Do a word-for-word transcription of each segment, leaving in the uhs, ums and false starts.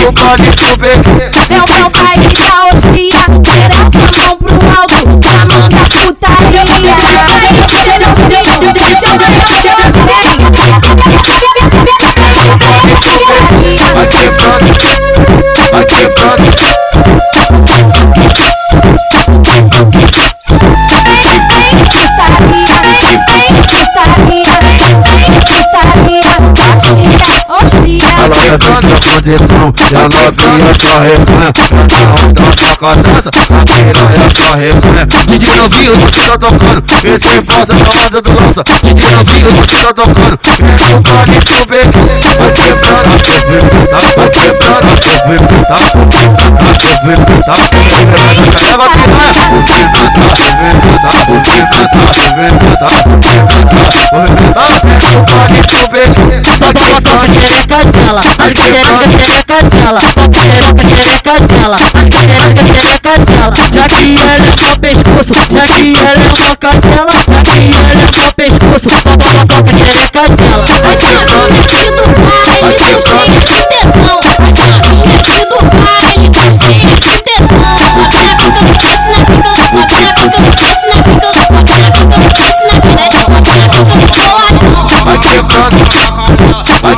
tu pode subir. Meu, meu pai que tá hoje, será que eu vou pro alto? Já manda putaria. Você não deixa, deixa eu ganhar. Vai te fode, vai te fode. Ela tá na condição e a novinha só reganha. Na onda só casança, a piranha só reganha. D J novinho do que tá tocando, esse vaso é tomada do lança. D J novinho do que tá tocando, esse vale pro bebê. Vai quebrar a coberta, vai quebrar a coberta, vai quebrar a coberta. Leva piranha, o que vai tá se vendo, o que vai tá se vendo, o que vai tá se vendo. Esse vale pro bebê, vai quebrar a coberta. Ela vai xereca dela, xereca, xereca dela, xereca, xereca dela. Já que ela é só pescoço, já que ela é só cadela, já que ela é só pescoço, foca xereca dela. As chavinhas do baile tão cheias de tesão, as chavinhas do baile tão cheias de tesão. Sobe na pica, desce na pica, sobe na pica, desce na pica, sobe na pica, desce na pica, sobe na pica do coladão. Vai quebrando, vai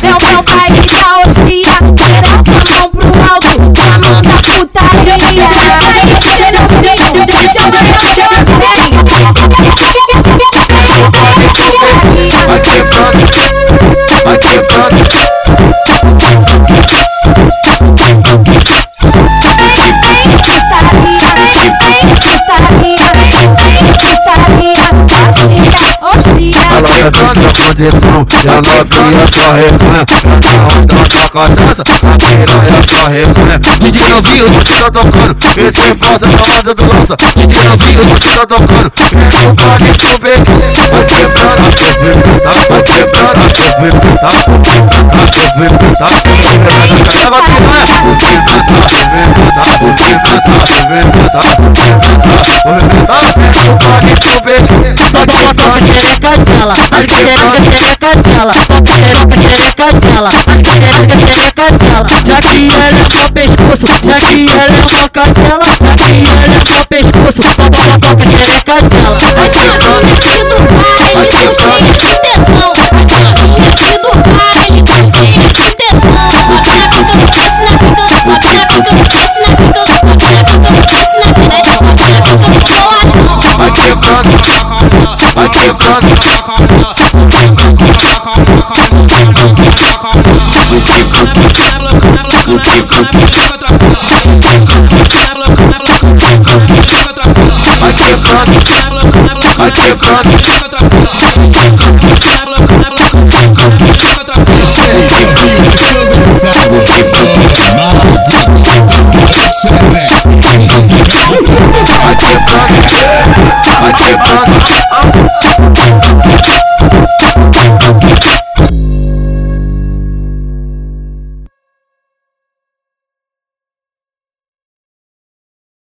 Meu, meu pai que tá hoje, será que a mão pro alto? Já manda putaria. Você não deixa, deixa eu ganhar pela putaria. Vai quebrando, vai quebrando. Ela tá na condição e a novinha só reganha. Na onda só casança, a piranha só reganha. D J novinho do que tá tocando, esse vaso é tomada do lança. D J novinho do que tá tocando, esse vale pro bebê. Vai quebrar a coberta, vai quebrar a coberta, vai quebrar a coberta. Leva piranha, o que vai tá se vendo, o que vai tá se vendo, o que vai tá se vendo. Esse vale pro bebê, vai quebrar a dela, xereca, xereca dela, xereca, xereca dela, xereca, xereca dela. Já que ela é só pescoço, já que ela é só cadela, já que ela é só pescoço, foca xereca dela. As chavinhas do baile tão cheias de tesão, as chavinhas do baile tão cheias de tesão. Sobe na pica, desce na pica, sobe na pica, desce na pica, sobe na pica, desce na pica, sobe na pica do coladão. Vai quebrando, vai quebrando. Vai quebrando, vai quebrando.